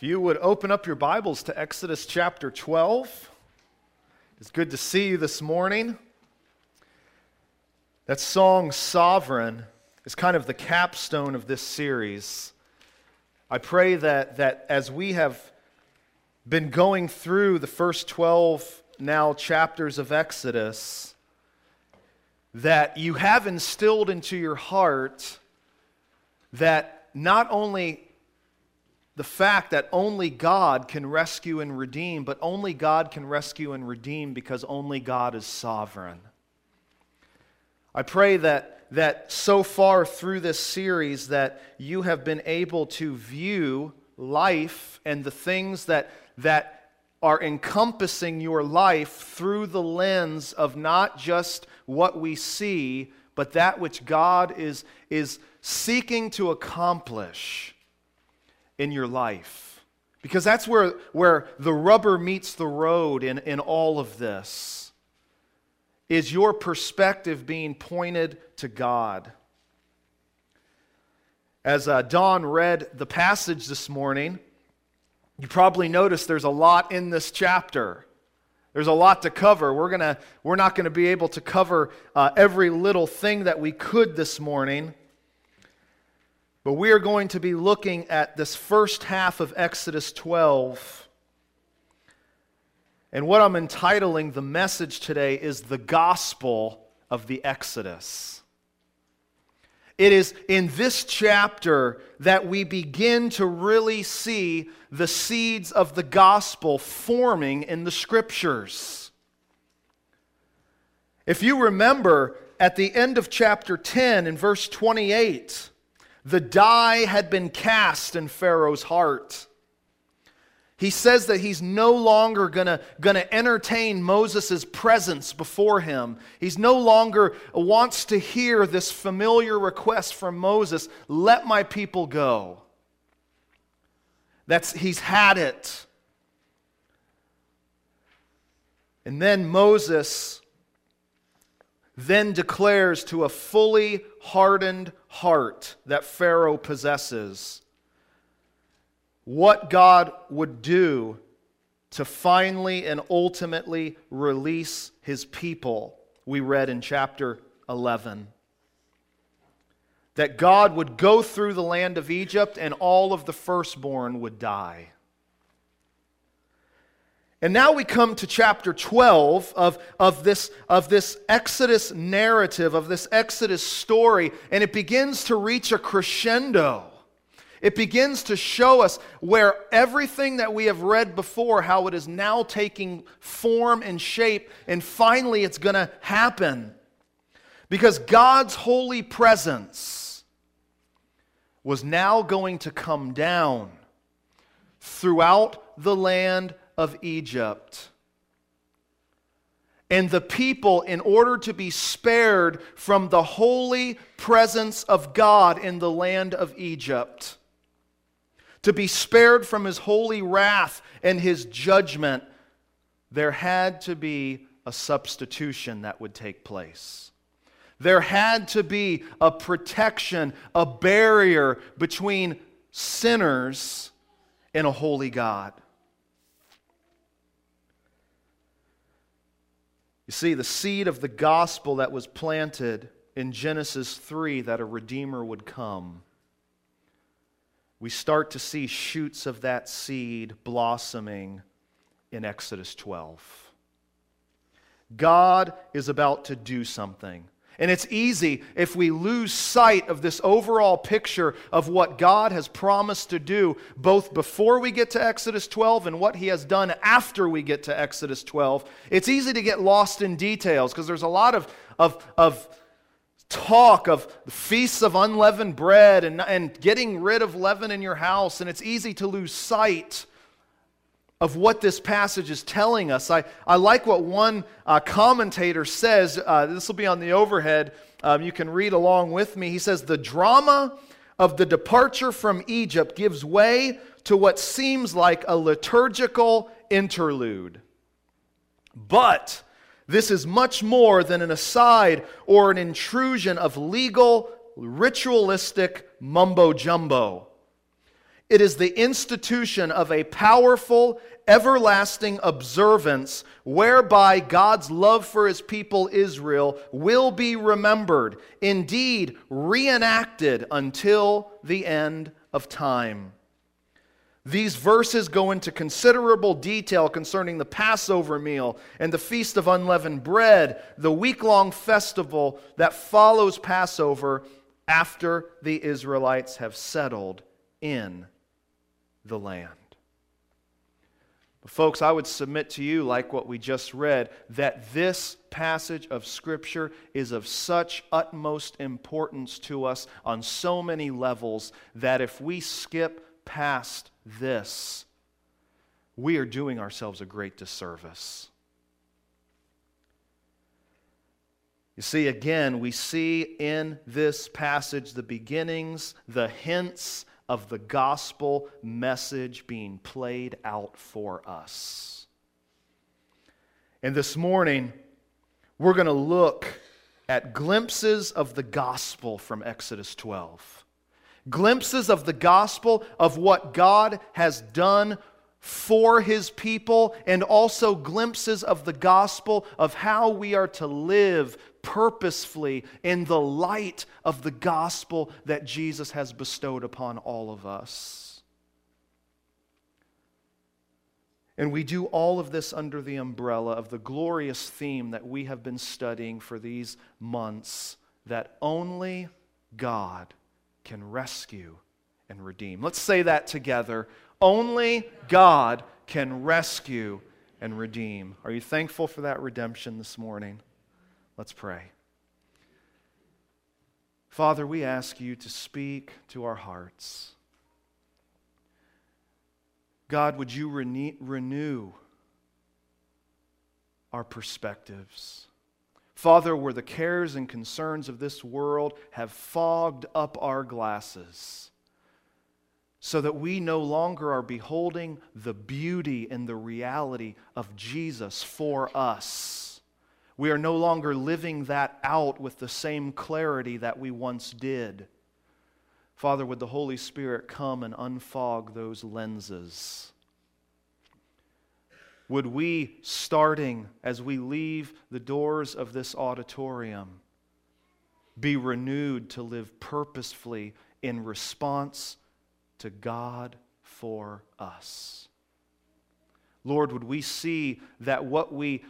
If you would open up your Bibles to Exodus chapter 12, it's good to see you this morning. That song, Sovereign, is kind of the capstone of this series. I pray that as we have been going through the first 12 now chapters of Exodus, that you have instilled into your heart that not only the fact that only God can rescue and redeem, but only God can rescue and redeem because only God is sovereign. I pray that so far through this series that you have been able to view life and the things that are encompassing your life through the lens of not just what we see, but that which God is seeking to accomplish in your life. Because that's where the rubber meets the road in all of this, is your perspective being pointed to God. As Don read the passage this morning, you probably noticed there's a lot in this chapter. There's a lot to cover. We're not going to be able to cover every little thing that we could this morning. But we are going to be looking at this first half of Exodus 12. And what I'm entitling the message today is the gospel of the Exodus. It is in this chapter that we begin to really see the seeds of the gospel forming in the Scriptures. If you remember, at the end of chapter 10 in verse 28... the die had been cast in Pharaoh's heart. He says that he's no longer going to entertain Moses' presence before him. He's no longer wants to hear this familiar request from Moses, let my people go. He's had it. And then Moses then declares to a fully hardened heart that Pharaoh possesses what God would do to finally and ultimately release his people. We read in chapter 11 that God would go through the land of Egypt and all of the firstborn would die. And now we come to chapter 12 of this Exodus narrative, of this Exodus story, and it begins to reach a crescendo. It begins to show us where everything that we have read before, how it is now taking form and shape, and finally it's going to happen. Because God's holy presence was now going to come down throughout the land of Egypt. And the people, in order to be spared from the holy presence of God in the land of Egypt, to be spared from his holy wrath and his judgment, there had to be a substitution that would take place. There had to be a protection, a barrier between sinners and a holy God. You see, the seed of the gospel that was planted in Genesis 3, that a Redeemer would come, we start to see shoots of that seed blossoming in Exodus 12. God is about to do something. And it's easy if we lose sight of this overall picture of what God has promised to do, both before we get to Exodus 12 and what he has done after we get to Exodus 12. It's easy to get lost in details because there's a lot of talk of the feasts of unleavened bread and getting rid of leaven in your house. And it's easy to lose sight of what this passage is telling us. I like what one commentator says. This will be on the overhead. You can read along with me. He says, the drama of the departure from Egypt gives way to what seems like a liturgical interlude. But this is much more than an aside or an intrusion of legal, ritualistic mumbo-jumbo. It is the institution of a powerful, everlasting observance whereby God's love for his people Israel will be remembered, indeed reenacted until the end of time. These verses go into considerable detail concerning the Passover meal and the Feast of Unleavened Bread, the week-long festival that follows Passover after the Israelites have settled in the land. But folks, I would submit to you, like what we just read, that this passage of Scripture is of such utmost importance to us on so many levels that if we skip past this, we are doing ourselves a great disservice. You see, again, we see in this passage the beginnings, the hints of the gospel message being played out for us. And this morning, we're going to look at glimpses of the gospel from Exodus 12. Glimpses of the gospel of what God has done for his people, and also glimpses of the gospel of how we are to live purposefully in the light of the gospel that Jesus has bestowed upon all of us. And we do all of this under the umbrella of the glorious theme that we have been studying for these months, that only God can rescue and redeem. Let's say that together. Only God can rescue and redeem. Are you thankful for that redemption this morning? Let's pray. Father, we ask you to speak to our hearts. God, would you renew our perspectives? Father, where the cares and concerns of this world have fogged up our glasses, so that we no longer are beholding the beauty and the reality of Jesus for us. We are no longer living that out with the same clarity that we once did. Father, would the Holy Spirit come and unfog those lenses? Would we, starting as we leave the doors of this auditorium, be renewed to live purposefully in response to God for us? Lord, would we see that what we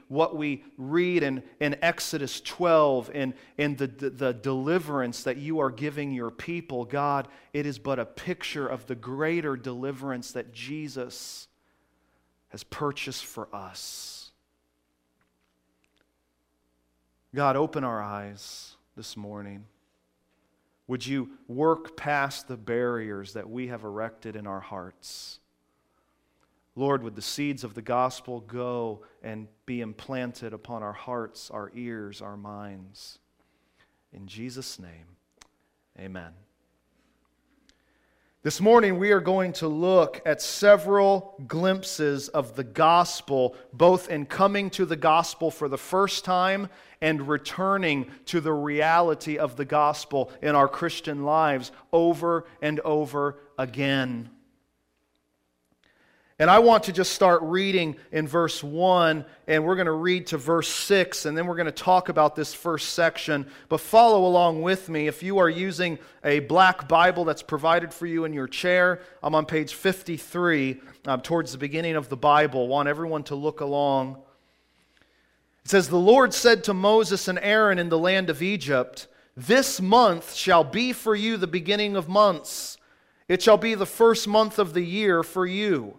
read in Exodus 12 and the deliverance that you are giving your people, God, it is but a picture of the greater deliverance that Jesus has purchased for us. God, open our eyes this morning. Would you work past the barriers that we have erected in our hearts? Lord, would the seeds of the gospel go and be implanted upon our hearts, our ears, our minds. In Jesus' name, amen. This morning we are going to look at several glimpses of the gospel, both in coming to the gospel for the first time and returning to the reality of the gospel in our Christian lives over and over again. And I want to just start reading in verse 1, and we're going to read to verse 6, and then we're going to talk about this first section. But follow along with me. If you are using a black Bible that's provided for you in your chair, I'm on page 53, towards the beginning of the Bible. I want everyone to look along. It says, "The Lord said to Moses and Aaron in the land of Egypt, 'This month shall be for you the beginning of months. It shall be the first month of the year for you.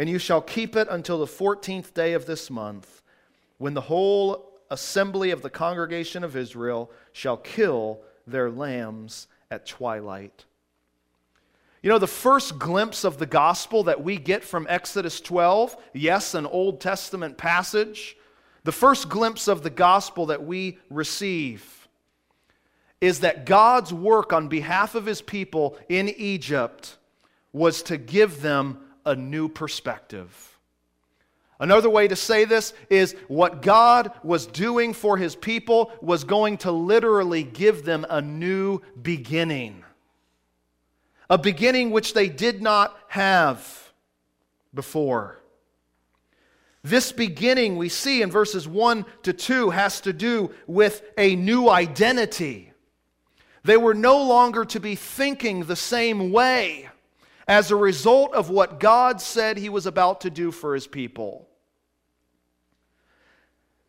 And you shall keep it until the 14th day of this month, when the whole assembly of the congregation of Israel shall kill their lambs at twilight. You know, the first glimpse of the gospel that we get from Exodus 12, yes, an Old Testament passage, the first glimpse of the gospel that we receive is that God's work on behalf of His people in Egypt was to give them a new perspective. Another way to say this is what God was doing for His people was going to literally give them a new beginning. A beginning which they did not have before. This beginning we see in verses 1 to 2 has to do with a new identity. They were no longer to be thinking the same way as a result of what God said He was about to do for His people.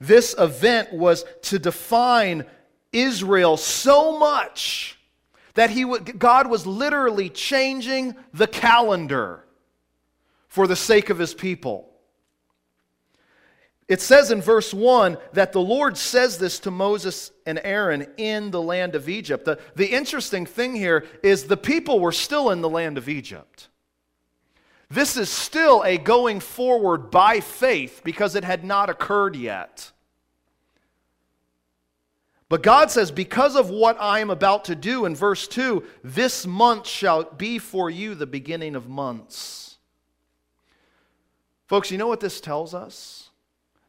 This event was to define Israel so much that God was literally changing the calendar for the sake of His people. It says in verse 1 that the Lord says this to Moses and Aaron in the land of Egypt. The interesting thing here is the people were still in the land of Egypt. This is still a going forward by faith because it had not occurred yet. But God says, because of what I am about to do in verse 2, this month shall be for you the beginning of months. Folks, you know what this tells us?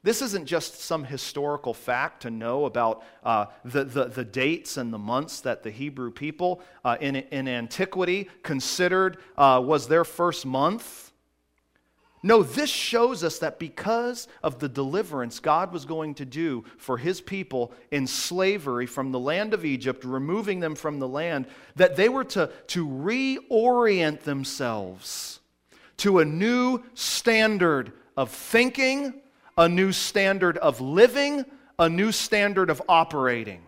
This isn't just some historical fact to know about the dates and the months that the Hebrew people in antiquity considered was their first month. No, this shows us that because of the deliverance God was going to do for His people in slavery from the land of Egypt, removing them from the land, that they were to reorient themselves to a new standard of thinking, a new standard of living, a new standard of operating.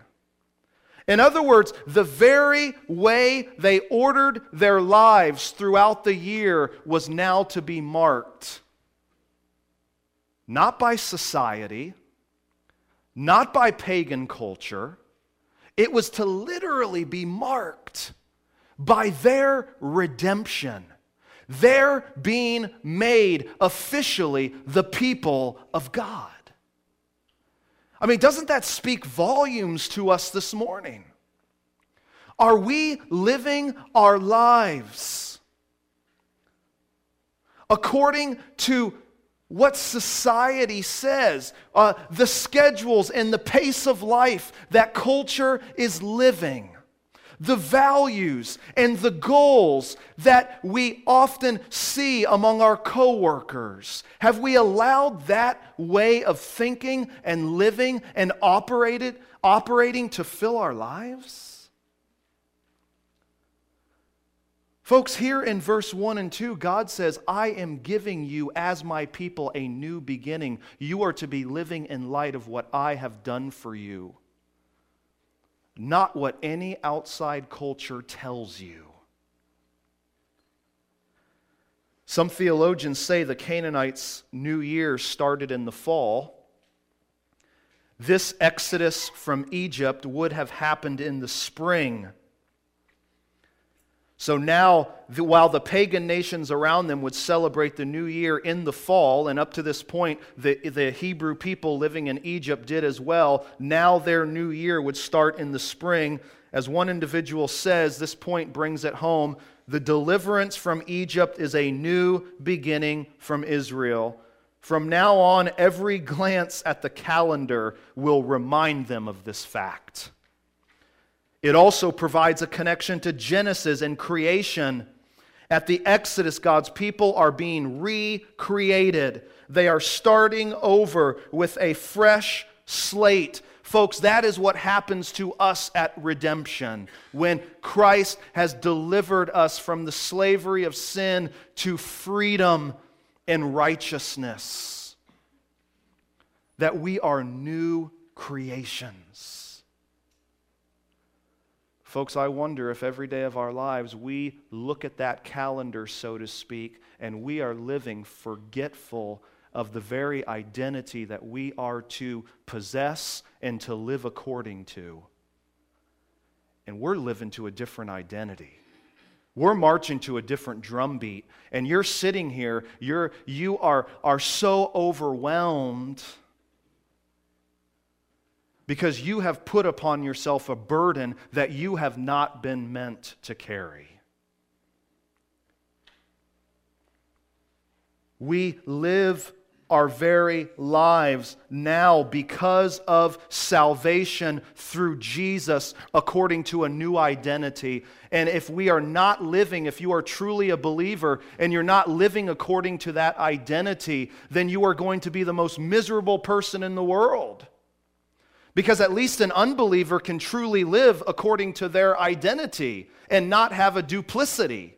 In other words, the very way they ordered their lives throughout the year was now to be marked. Not by society, not by pagan culture. It was to literally be marked by their redemption. Their being made officially the people of God. I mean, doesn't that speak volumes to us this morning? Are we living our lives according to what society says, the schedules and the pace of life that culture is living, the values and the goals that we often see among our coworkers? Have we allowed that way of thinking and living and operating to fill our lives? Folks, here in verse 1 and 2, God says, I am giving you as my people a new beginning. You are to be living in light of what I have done for you. Not what any outside culture tells you. Some theologians say the Canaanites' new year started in the fall. This exodus from Egypt would have happened in the spring. So now, while the pagan nations around them would celebrate the new year in the fall, and up to this point, the Hebrew people living in Egypt did as well, now their new year would start in the spring. As one individual says, this point brings it home, the deliverance from Egypt is a new beginning from Israel. From now on, every glance at the calendar will remind them of this fact. It also provides a connection to Genesis and creation. At the Exodus, God's people are being recreated. They are starting over with a fresh slate. Folks, that is what happens to us at redemption, when Christ has delivered us from the slavery of sin to freedom and righteousness. That we are new creations. Folks, I wonder if every day of our lives we look at that calendar, so to speak, and we are living forgetful of the very identity that we are to possess and to live according to. And we're living to a different identity. We're marching to a different drumbeat, and you're sitting here, you are so overwhelmed because you have put upon yourself a burden that you have not been meant to carry. We live our very lives now because of salvation through Jesus according to a new identity. And if we are not living, if you are truly a believer and you're not living according to that identity, then you are going to be the most miserable person in the world. Because at least an unbeliever can truly live according to their identity and not have a duplicity.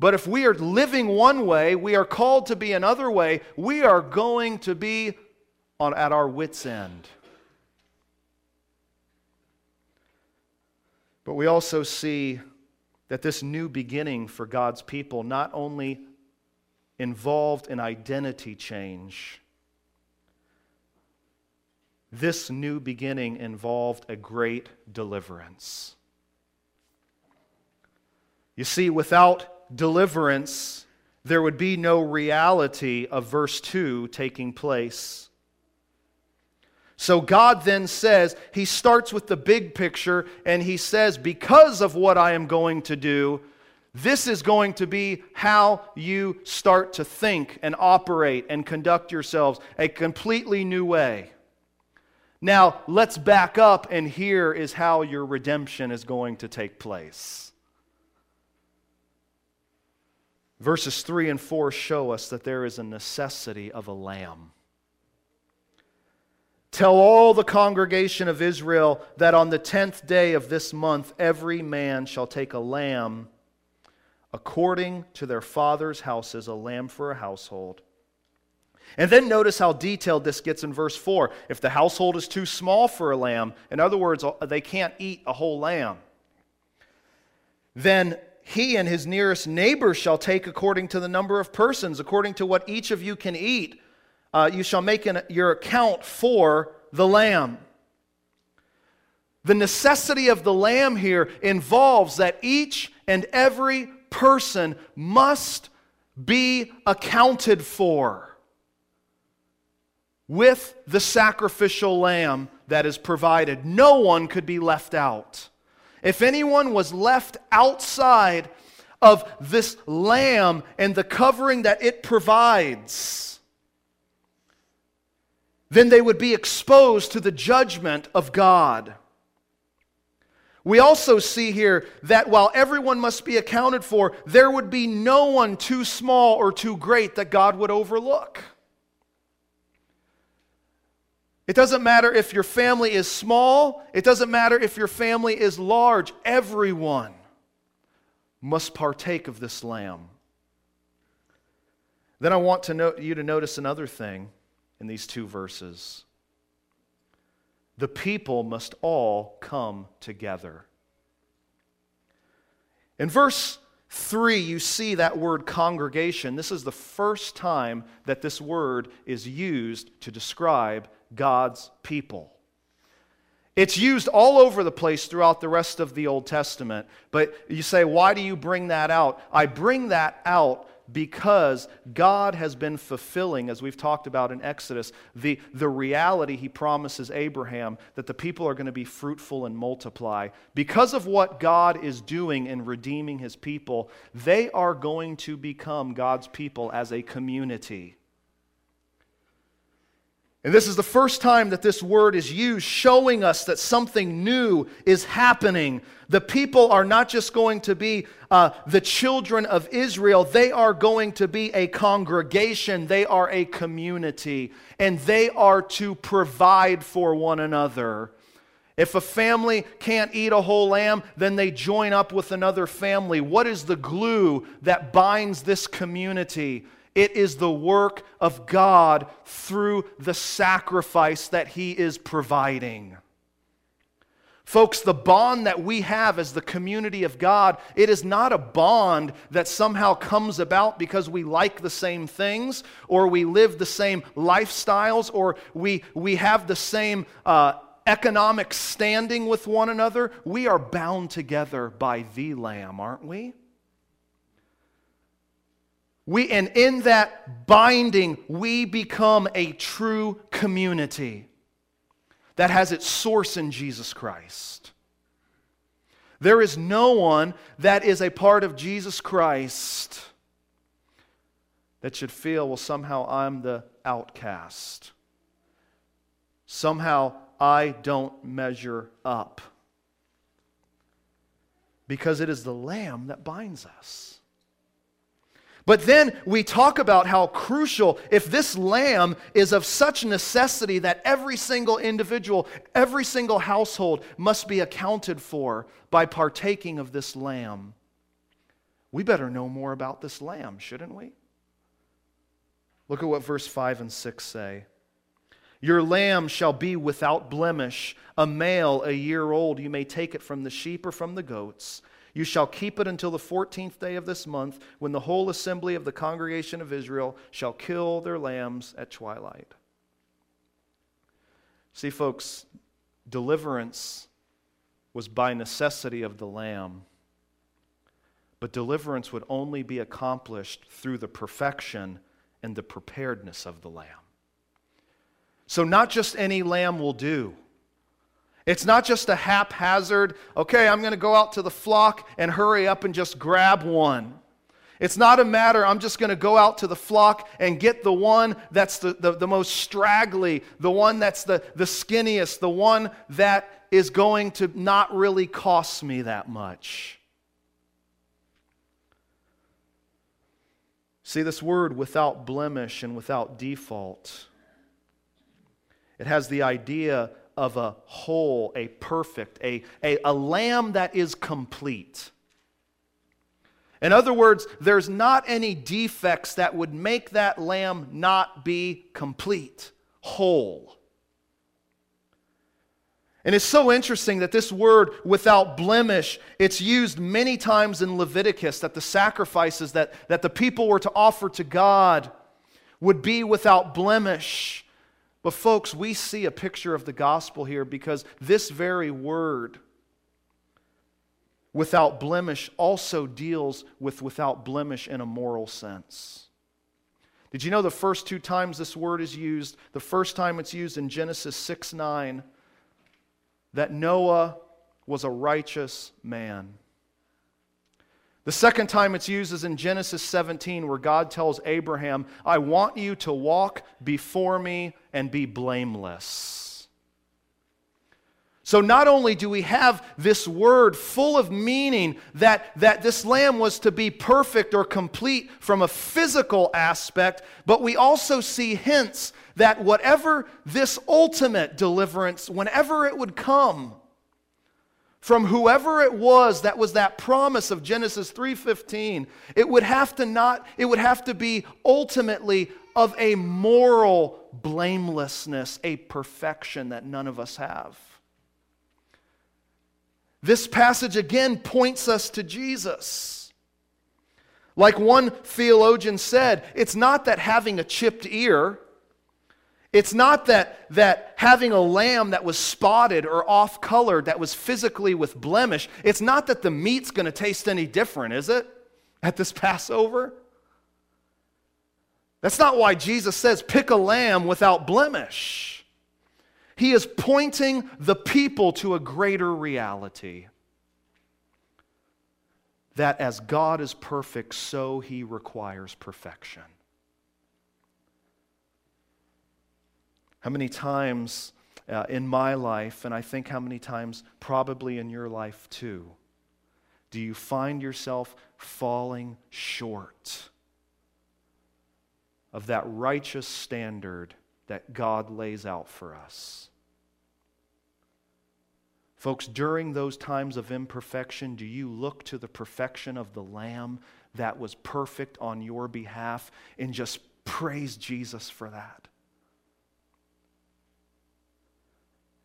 But if we are living one way, we are called to be another way, we are going to be at our wits' end. But we also see that this new beginning for God's people not only involved an identity change, this new beginning involved a great deliverance. You see, without deliverance, there would be no reality of verse 2 taking place. So God then says, He starts with the big picture and He says, because of what I am going to do, this is going to be how you start to think and operate and conduct yourselves a completely new way. Now, let's back up, and here is how your redemption is going to take place. Verses 3 and 4 show us that there is a necessity of a lamb. Tell all the congregation of Israel that on the 10th day of this month, every man shall take a lamb according to their father's houses, a lamb for a household. And then notice how detailed this gets in verse 4. If the household is too small for a lamb, in other words, they can't eat a whole lamb, then he and his nearest neighbor shall take according to the number of persons, according to what each of you can eat. You shall make your account for the lamb. The necessity of the lamb here involves that each and every person must be accounted for with the sacrificial lamb that is provided. No one could be left out. If anyone was left outside of this lamb and the covering that it provides, then they would be exposed to the judgment of God. We also see here that while everyone must be accounted for, there would be no one too small or too great that God would overlook. It doesn't matter if your family is small. It doesn't matter if your family is large. Everyone must partake of this lamb. Then I want you to notice another thing in these two verses. The people must all come together. In verse 3, you see that word congregation. This is the first time that this word is used to describe God's people. It's used all over the place throughout the rest of the Old Testament. But you say, why do you bring that out? I bring that out because God has been fulfilling, as we've talked about in Exodus, the reality He promises Abraham, that the people are going to be fruitful and multiply. Because of what God is doing in redeeming His people, they are going to become God's people as a community. And this is the first time that this word is used, showing us that something new is happening. The people are not just going to be the children of Israel. They are going to be a congregation. They are a community. And they are to provide for one another. If a family can't eat a whole lamb, then they join up with another family. What is the glue that binds this community? It is the work of God through the sacrifice that He is providing. Folks, the bond that we have as the community of God, it is not a bond that somehow comes about because we like the same things, or we live the same lifestyles, or we have the same economic standing with one another, we are bound together by the Lamb, aren't we? And in that binding, we become a true community that has its source in Jesus Christ. There is no one that is a part of Jesus Christ that should feel, well, somehow I'm the outcast. Somehow I don't measure up. Because it is the Lamb that binds us. But then we talk about how crucial, if this Lamb is of such necessity that every single individual, every single household must be accounted for by partaking of this Lamb. We better know more about this Lamb, shouldn't we? Look at what verse 5 and 6 say. Your lamb shall be without blemish, a male, a year old. You may take it from the sheep or from the goats. You shall keep it until the 14th day of this month, when the whole assembly of the congregation of Israel shall kill their lambs at twilight. See, folks, deliverance was by necessity of the Lamb. But deliverance would only be accomplished through the perfection and the preparedness of the Lamb. So not just any lamb will do. It's not just a haphazard, okay, I'm going to go out to the flock and hurry up and just grab one. It's not a matter, I'm just going to go out to the flock and get the one that's the most straggly, the one that's the skinniest, the one that is going to not really cost me that much. See, this word without blemish and without default, it has the idea of a whole, a perfect, a lamb that is complete. In other words, there's not any defects that would make that lamb not be complete, whole. And it's so interesting that this word, without blemish, it's used many times in Leviticus, that the sacrifices that the people were to offer to God would be without blemish. But folks, we see a picture of the gospel here, because this very word, without blemish, also deals with without blemish in a moral sense. Did you know the first two times this word is used, the first time it's used in Genesis 6:9, that Noah was a righteous man? The second time it's used is in Genesis 17, where God tells Abraham, I want you to walk before me and be blameless. So not only do we have this word full of meaning that this lamb was to be perfect or complete from a physical aspect, but we also see hints that whatever this ultimate deliverance, whenever it would come, from whoever it was that promise of Genesis 3:15, it would have to be ultimately of a moral blamelessness, a perfection that none of us have. This passage again points us to Jesus. Like one theologian said, it's not that having a chipped ear, it's not that having a lamb that was spotted or off-color, that was physically with blemish, it's not that the meat's going to taste any different, is it, at this Passover? That's not why Jesus says, pick a lamb without blemish. He is pointing the people to a greater reality. That as God is perfect, so He requires perfection. How many times in my life, and I think how many times probably in your life too, do you find yourself falling short of that righteous standard that God lays out for us? Folks, during those times of imperfection, do you look to the perfection of the Lamb that was perfect on your behalf and just praise Jesus for that?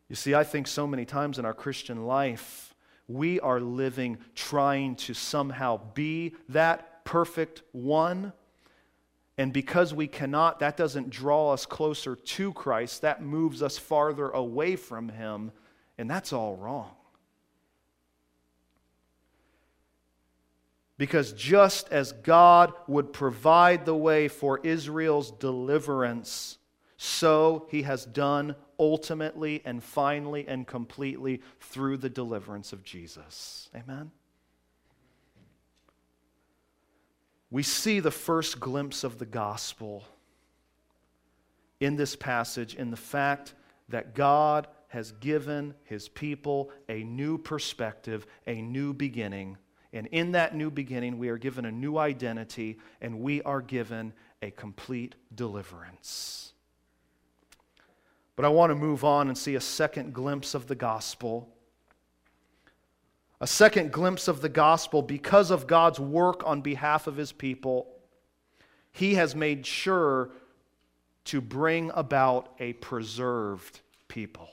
You see, I think so many times in our Christian life, we are living trying to somehow be that perfect one, And because we cannot, that doesn't draw us closer to Christ. That moves us farther away from him, and that's all wrong. Because just as God would provide the way for Israel's deliverance, so he has done ultimately and finally and completely through the deliverance of Jesus. Amen? We see the first glimpse of the gospel in this passage in the fact that God has given his people a new perspective, a new beginning. And in that new beginning, we are given a new identity, and we are given a complete deliverance. But I want to move on and see a second glimpse of the gospel. A second glimpse of the gospel because of God's work on behalf of his people. He has made sure to bring about a preserved people.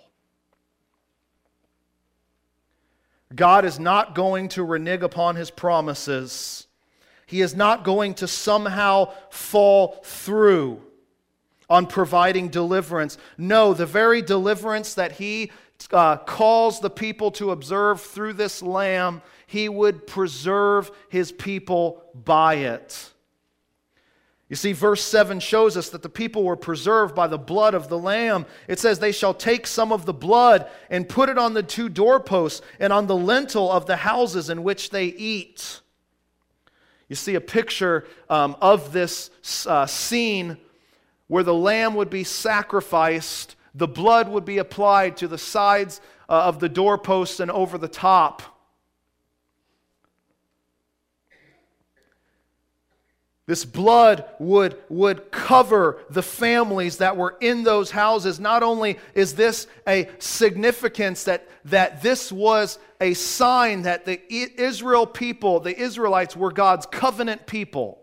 God is not going to renege upon his promises. He is not going to somehow fall through on providing deliverance. No, the very deliverance that he calls the people to observe through this lamb, he would preserve his people by it. You see, verse 7 shows us that the people were preserved by the blood of the lamb. It says, they shall take some of the blood and put it on the two doorposts and on the lintel of the houses in which they eat. You see a picture of this scene where the lamb would be sacrificed, the blood would be applied to the sides of the doorposts and over the top. This blood would cover the families that were in those houses. Not only is this a significance that this was a sign that the Israelites were God's covenant people.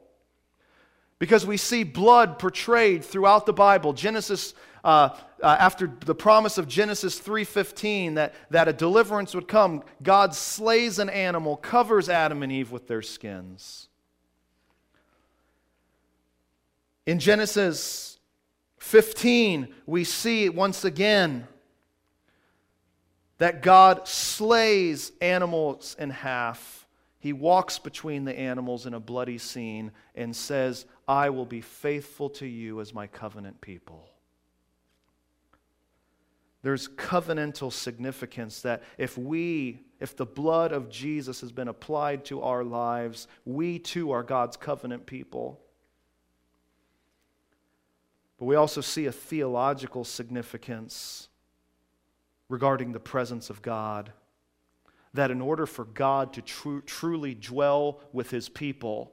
Because we see blood portrayed throughout the Bible. Genesis, after the promise of Genesis 3:15 that a deliverance would come, God slays an animal, covers Adam and Eve with their skins. In Genesis 15, we see once again that God slays animals in half. He walks between the animals in a bloody scene and says, I will be faithful to you as my covenant people. There's covenantal significance that if the blood of Jesus has been applied to our lives, we too are God's covenant people. But we also see a theological significance regarding the presence of God. That in order for God to truly dwell with his people,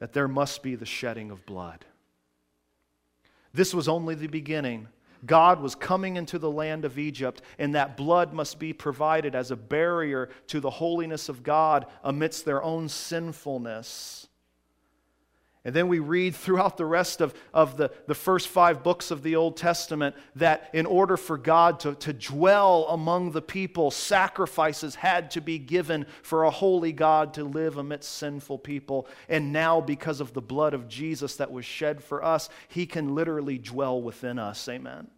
that there must be the shedding of blood. This was only the beginning. God was coming into the land of Egypt, and that blood must be provided as a barrier to the holiness of God amidst their own sinfulness. And then we read throughout the rest of the first 5 books of the Old Testament that in order for God to dwell among the people, sacrifices had to be given for a holy God to live amidst sinful people. And now because of the blood of Jesus that was shed for us, he can literally dwell within us. Amen.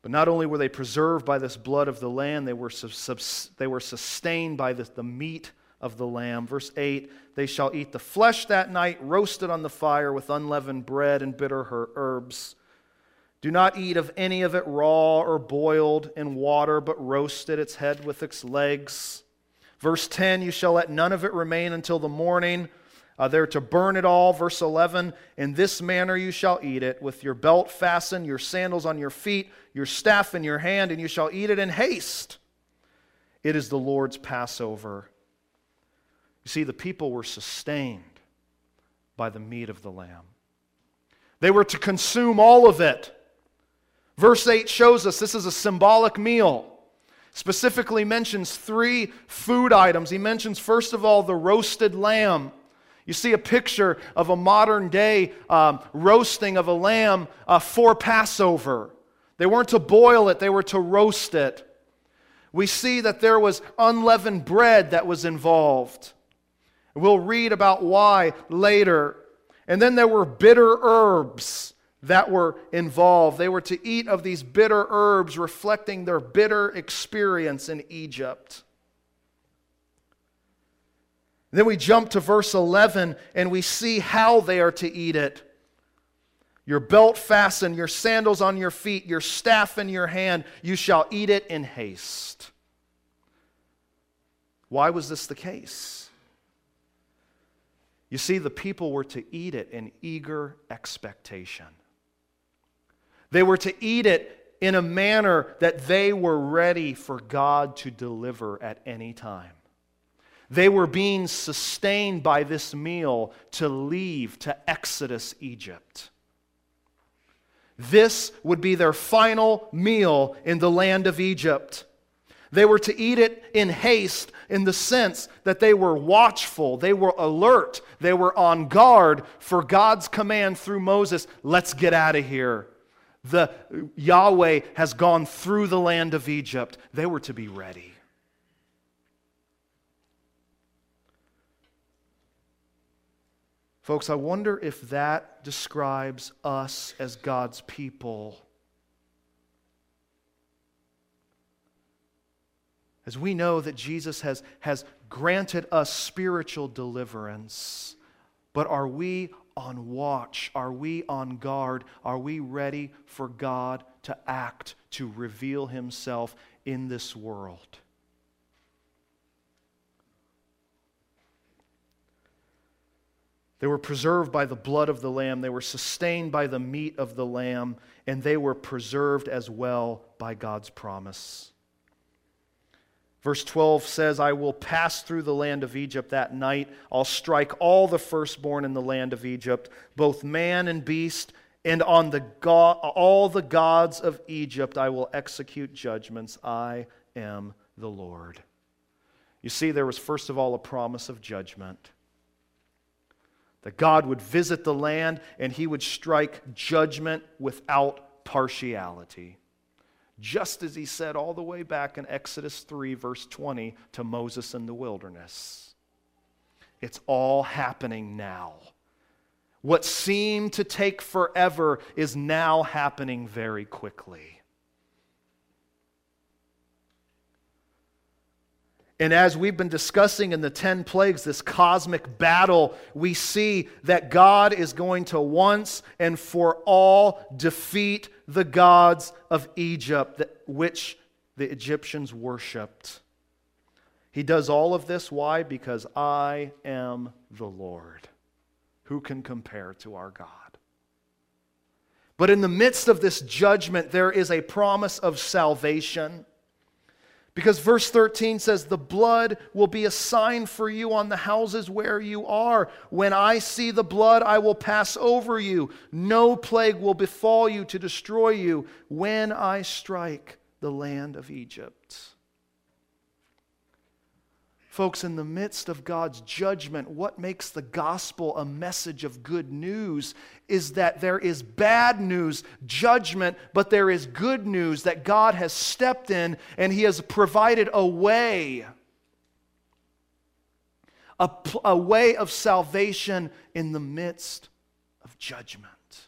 But not only were they preserved by this blood of the lamb, they were sustained by the meat of the lamb. Verse 8, they shall eat the flesh that night, roasted on the fire with unleavened bread and bitter herbs. Do not eat of any of it raw or boiled in water, but roasted its head with its legs. Verse 10, you shall let none of it remain until the morning. They're to burn it all. Verse 11, in this manner you shall eat it, with your belt fastened, your sandals on your feet, your staff in your hand, and you shall eat it in haste. It is the Lord's Passover. You see, the people were sustained by the meat of the lamb. They were to consume all of it. Verse 8 shows us this is a symbolic meal. Specifically mentions 3 food items. He mentions, first of all, the roasted lamb. You see a picture of a modern day roasting of a lamb for Passover. They weren't to boil it, they were to roast it. We see that there was unleavened bread that was involved. We'll read about why later. And then there were bitter herbs that were involved. They were to eat of these bitter herbs, reflecting their bitter experience in Egypt. Then we jump to verse 11, and we see how they are to eat it. Your belt fastened, your sandals on your feet, your staff in your hand, you shall eat it in haste. Why was this the case? You see, the people were to eat it in eager expectation. They were to eat it in a manner that they were ready for God to deliver at any time. They were being sustained by this meal to leave, to Exodus Egypt. This would be their final meal in the land of Egypt. They were to eat it in haste in the sense that they were watchful, they were alert, they were on guard for God's command through Moses, let's get out of here. Yahweh has gone through the land of Egypt. They were to be ready. Folks, I wonder if that describes us as God's people. As we know that Jesus has granted us spiritual deliverance, but are we on watch? Are we on guard? Are we ready for God to act, to reveal Himself in this world? They were preserved by the blood of the Lamb. They were sustained by the meat of the Lamb. And they were preserved as well by God's promise. Verse 12 says, I will pass through the land of Egypt that night. I'll strike all the firstborn in the land of Egypt, both man and beast, and on all the gods of Egypt I will execute judgments. I am the Lord. You see, there was first of all a promise of judgment. That God would visit the land and He would strike judgment without partiality. Just as He said all the way back in Exodus 3 verse 20 to Moses in the wilderness. It's all happening now. What seemed to take forever is now happening very quickly. And as we've been discussing in the 10 plagues, this cosmic battle, we see that God is going to once and for all defeat the gods of Egypt, which the Egyptians worshipped. He does all of this, why? Because I am the Lord. Who can compare to our God? But in the midst of this judgment, there is a promise of salvation. Because verse 13 says, the blood will be a sign for you on the houses where you are. When I see the blood, I will pass over you. No plague will befall you to destroy you when I strike the land of Egypt. Folks, in the midst of God's judgment, what makes the gospel a message of good news is that there is bad news, judgment, but there is good news that God has stepped in and He has provided a way. A way of salvation in the midst of judgment.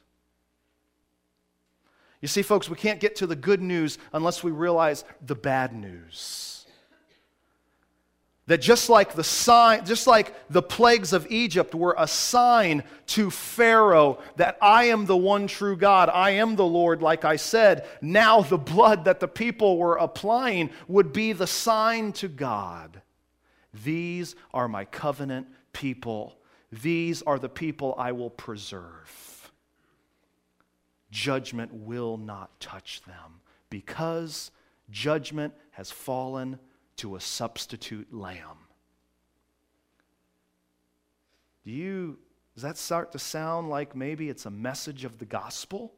You see, folks, we can't get to the good news unless we realize the bad news. That just like the plagues of Egypt were a sign to Pharaoh that I am the one true God, I am the Lord, like I said, now the blood that the people were applying would be the sign to God. These are my covenant people. These are the people I will preserve. Judgment will not touch them because judgment has fallen to a substitute lamb. Does that start to sound like maybe it's a message of the gospel?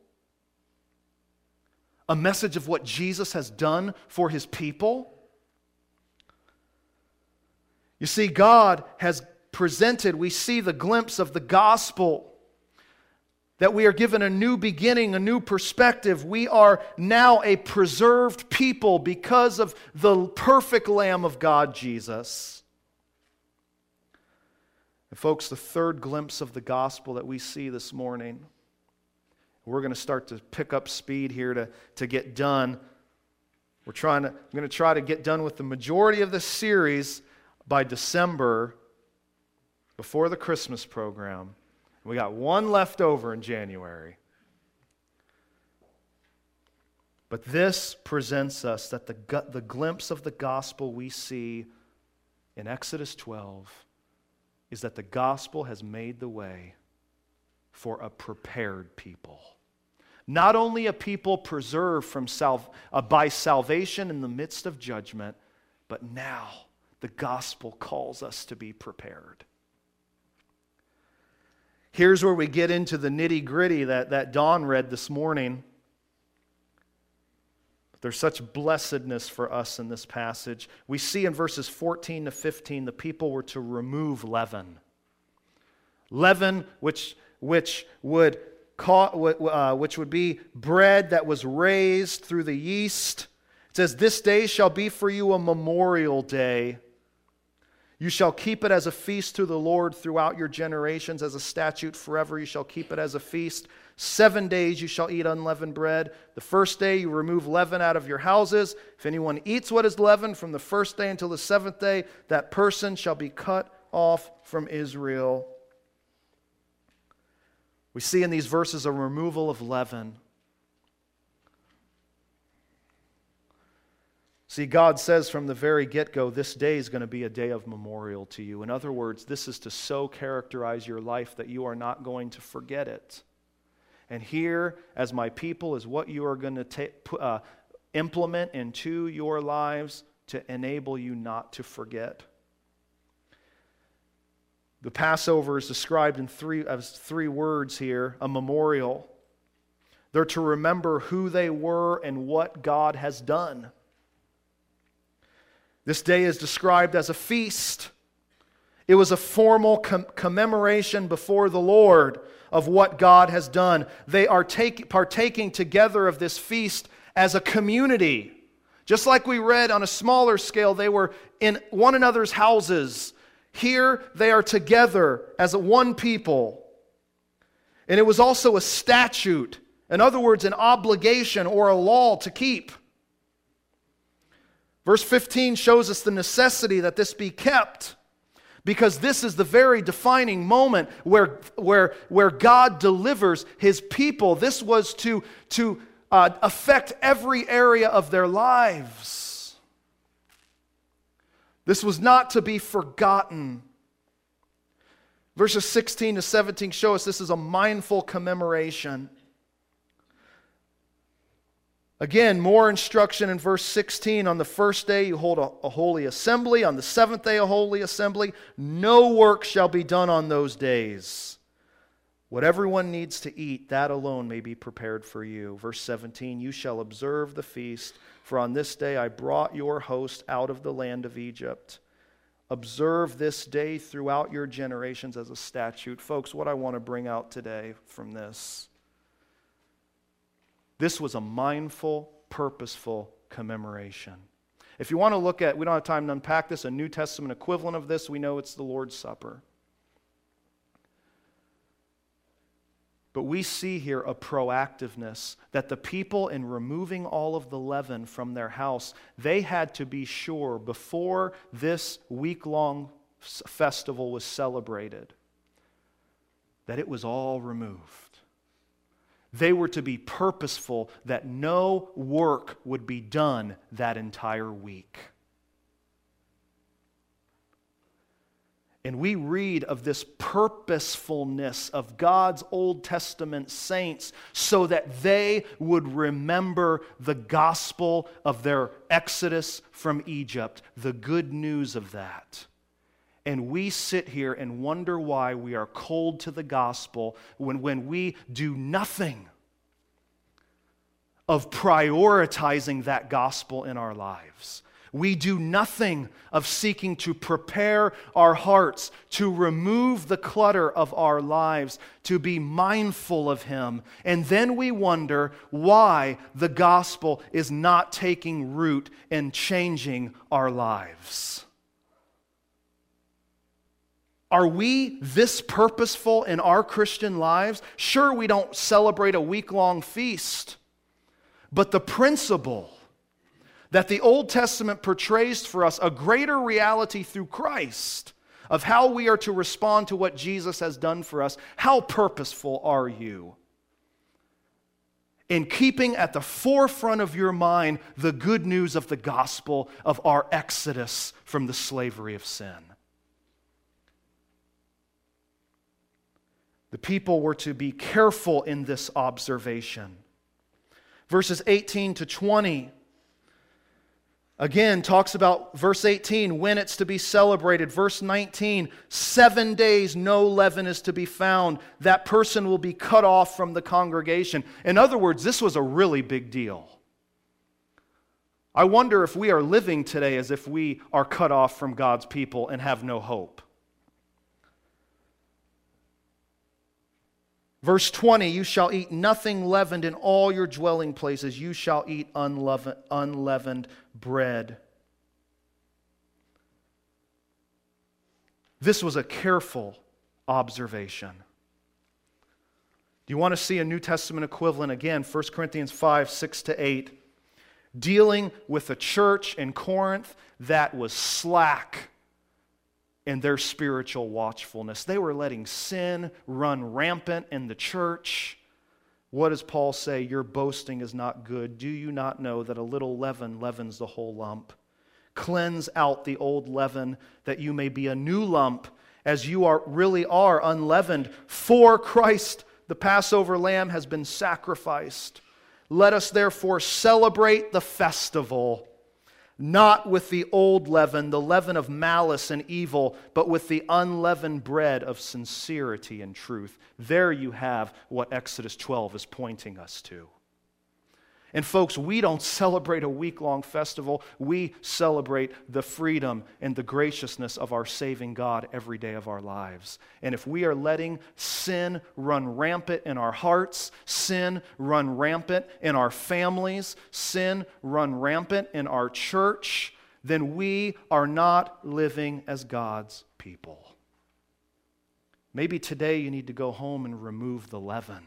A message of what Jesus has done for His people? You see, God has presented, we see the glimpse of the gospel that we are given a new beginning, a new perspective. We are now a preserved people because of the perfect Lamb of God, Jesus. And folks, the third glimpse of the gospel that we see this morning, we're going to start to pick up speed here to get done. I'm going to try to get done with the majority of this series by December, before the Christmas program. We got one left over in January. But this presents us that the glimpse of the gospel we see in Exodus 12 is that the gospel has made the way for a prepared people. Not only a people preserved from by salvation in the midst of judgment, but now the gospel calls us to be prepared. Here's where we get into the nitty-gritty that Don read this morning. There's such blessedness for us in this passage. We see in verses 14 to 15, the people were to remove leaven. Leaven, which would be bread that was raised through the yeast. It says, "This day shall be for you a memorial day. You shall keep it as a feast to the Lord throughout your generations, as a statute forever. You shall keep it as a feast. 7 days you shall eat unleavened bread. The first day you remove leaven out of your houses. If anyone eats what is leavened from the first day until the seventh day, that person shall be cut off from Israel." We see in these verses a removal of leaven. See, God says from the very get-go, this day is going to be a day of memorial to you. In other words, this is to so characterize your life that you are not going to forget it. And here, as my people, is what you are going to implement into your lives to enable you not to forget. The Passover is described in three words here, a memorial. They're to remember who they were and what God has done. This day is described as a feast. It was a formal commemoration before the Lord of what God has done. They are partaking together of this feast as a community. Just like we read on a smaller scale, they were in one another's houses. Here they are together as one people. And it was also a statute. In other words, an obligation or a law to keep. Verse 15 shows us the necessity that this be kept, because this is the very defining moment where God delivers His people. This was to affect every area of their lives. This was not to be forgotten. Verses 16 to 17 show us this is a mindful commemoration. Again, more instruction in verse 16. On the first day you hold a holy assembly. On the seventh day a holy assembly. No work shall be done on those days. What everyone needs to eat, that alone may be prepared for you. Verse 17, you shall observe the feast, for on this day I brought your host out of the land of Egypt. Observe this day throughout your generations as a statute. Folks, what I want to bring out today from this was a mindful, purposeful commemoration. If you want to look at, we don't have time to unpack this, a New Testament equivalent of this, we know it's the Lord's Supper. But we see here a proactiveness that the people, in removing all of the leaven from their house, they had to be sure before this week-long festival was celebrated that it was all removed. They were to be purposeful that no work would be done that entire week. And we read of this purposefulness of God's Old Testament saints so that they would remember the gospel of their exodus from Egypt, the good news of that. And we sit here and wonder why we are cold to the gospel when we do nothing of prioritizing that gospel in our lives. We do nothing of seeking to prepare our hearts, to remove the clutter of our lives, to be mindful of Him. And then we wonder why the gospel is not taking root and changing our lives. Are we this purposeful in our Christian lives? Sure, we don't celebrate a week-long feast, but the principle that the Old Testament portrays for us, a greater reality through Christ of how we are to respond to what Jesus has done for us. How purposeful are you in keeping at the forefront of your mind the good news of the gospel of our exodus from the slavery of sin? The people were to be careful in this observation. Verses 18 to 20 again, talks about verse 18, when it's to be celebrated. Verse 19, 7 days no leaven is to be found. That person will be cut off from the congregation. In other words, this was a really big deal. I wonder if we are living today as if we are cut off from God's people and have no hope. Verse 20, you shall eat nothing leavened in all your dwelling places. You shall eat unleavened bread. This was a careful observation. Do you want to see a New Testament equivalent? Again, 1 Corinthians 5, 6 to 8. Dealing with a church in Corinth that was slack in their spiritual watchfulness. They were letting sin run rampant in the church. What does Paul say? Your boasting is not good. Do you not know that a little leaven leavens the whole lump? Cleanse out the old leaven that you may be a new lump, as you are really are unleavened. For Christ, the Passover lamb, has been sacrificed. Let us therefore celebrate the festival, not with the old leaven, the leaven of malice and evil, but with the unleavened bread of sincerity and truth. There you have what Exodus 12 is pointing us to. And folks, we don't celebrate a week-long festival. We celebrate the freedom and the graciousness of our saving God every day of our lives. And if we are letting sin run rampant in our hearts, sin run rampant in our families, sin run rampant in our church, then we are not living as God's people. Maybe today you need to go home and remove the leaven.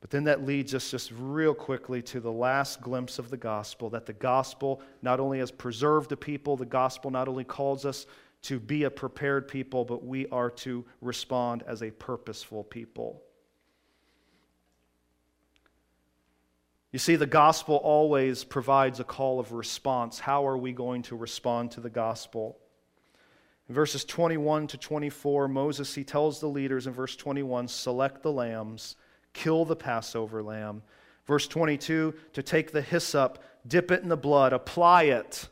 But then that leads us just real quickly to the last glimpse of the gospel, that the gospel not only has preserved the people, the gospel not only calls us to be a prepared people, but we are to respond as a purposeful people. You see, the gospel always provides a call of response. How are we going to respond to the gospel? In verses 21 to 24, Moses, he tells the leaders in verse 21, select the lambs, kill the Passover lamb. Verse 22, to take the hyssop, dip it in the blood, apply it.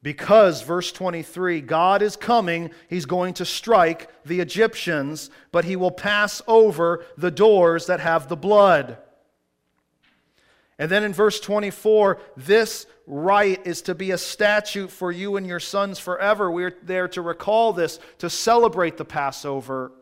Because, verse 23, God is coming, He's going to strike the Egyptians, but He will pass over the doors that have the blood. And then in verse 24, this rite is to be a statute for you and your sons forever. We're there to recall this, to celebrate the Passover.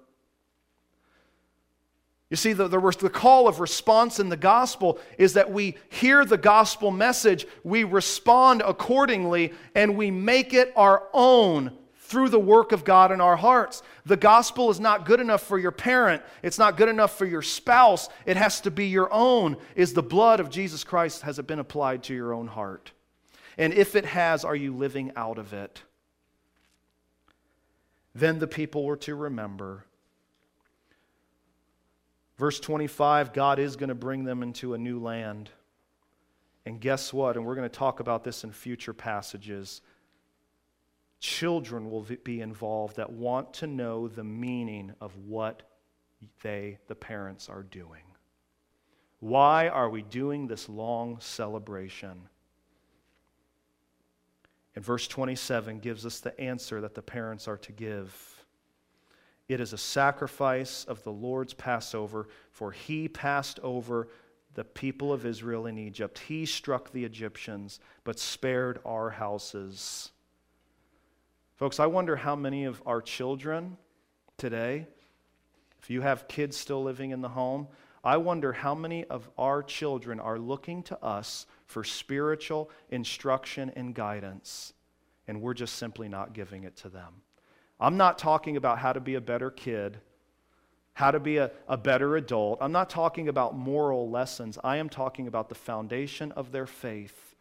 You see, the call of response in the gospel is that we hear the gospel message, we respond accordingly, and we make it our own through the work of God in our hearts. The gospel is not good enough for your parent. It's not good enough for your spouse. It has to be your own. Is the blood of Jesus Christ, has it been applied to your own heart? And if it has, are you living out of it? Then the people were to remember. Verse 25, God is going to bring them into a new land. And guess what? And we're going to talk about this in future passages. Children will be involved that want to know the meaning of what they, the parents, are doing. Why are we doing this long celebration? And verse 27 gives us the answer that the parents are to give. It is a sacrifice of the Lord's Passover, for He passed over the people of Israel in Egypt. He struck the Egyptians, but spared our houses. Folks, I wonder how many of our children today, if you have kids still living in the home, I wonder how many of our children are looking to us for spiritual instruction and guidance, and we're just simply not giving it to them. I'm not talking about how to be a better kid, how to be a better adult. I'm not talking about moral lessons. I am talking about the foundation of their faith.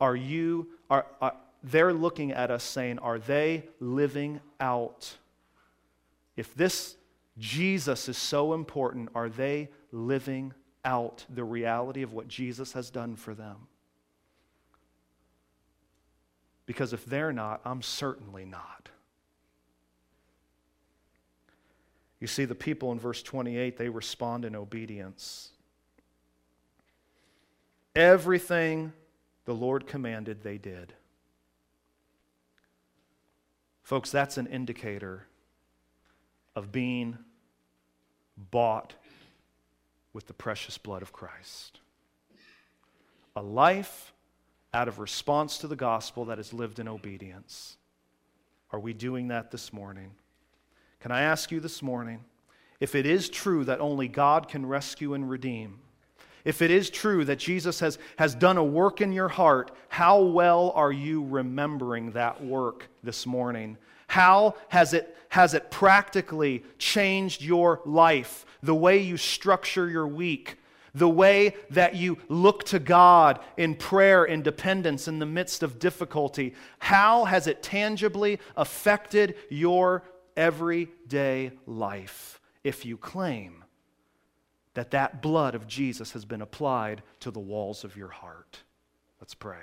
They're looking at us saying, are they living out? If this Jesus is so important, are they living out the reality of what Jesus has done for them? Because if they're not, I'm certainly not. You see, the people in verse 28, they respond in obedience. Everything the Lord commanded, they did. Folks, that's an indicator of being bought with the precious blood of Christ. A life out of response to the gospel that is lived in obedience. Are we doing that this morning? Can I ask you this morning, if it is true that only God can rescue and redeem, if it is true that Jesus has done a work in your heart, how well are you remembering that work this morning? How has it practically changed your life, the way you structure your week, the way that you look to God in prayer and dependence in the midst of difficulty? How has it tangibly affected your everyday life if you claim that blood of Jesus has been applied to the walls of your heart? Let's pray.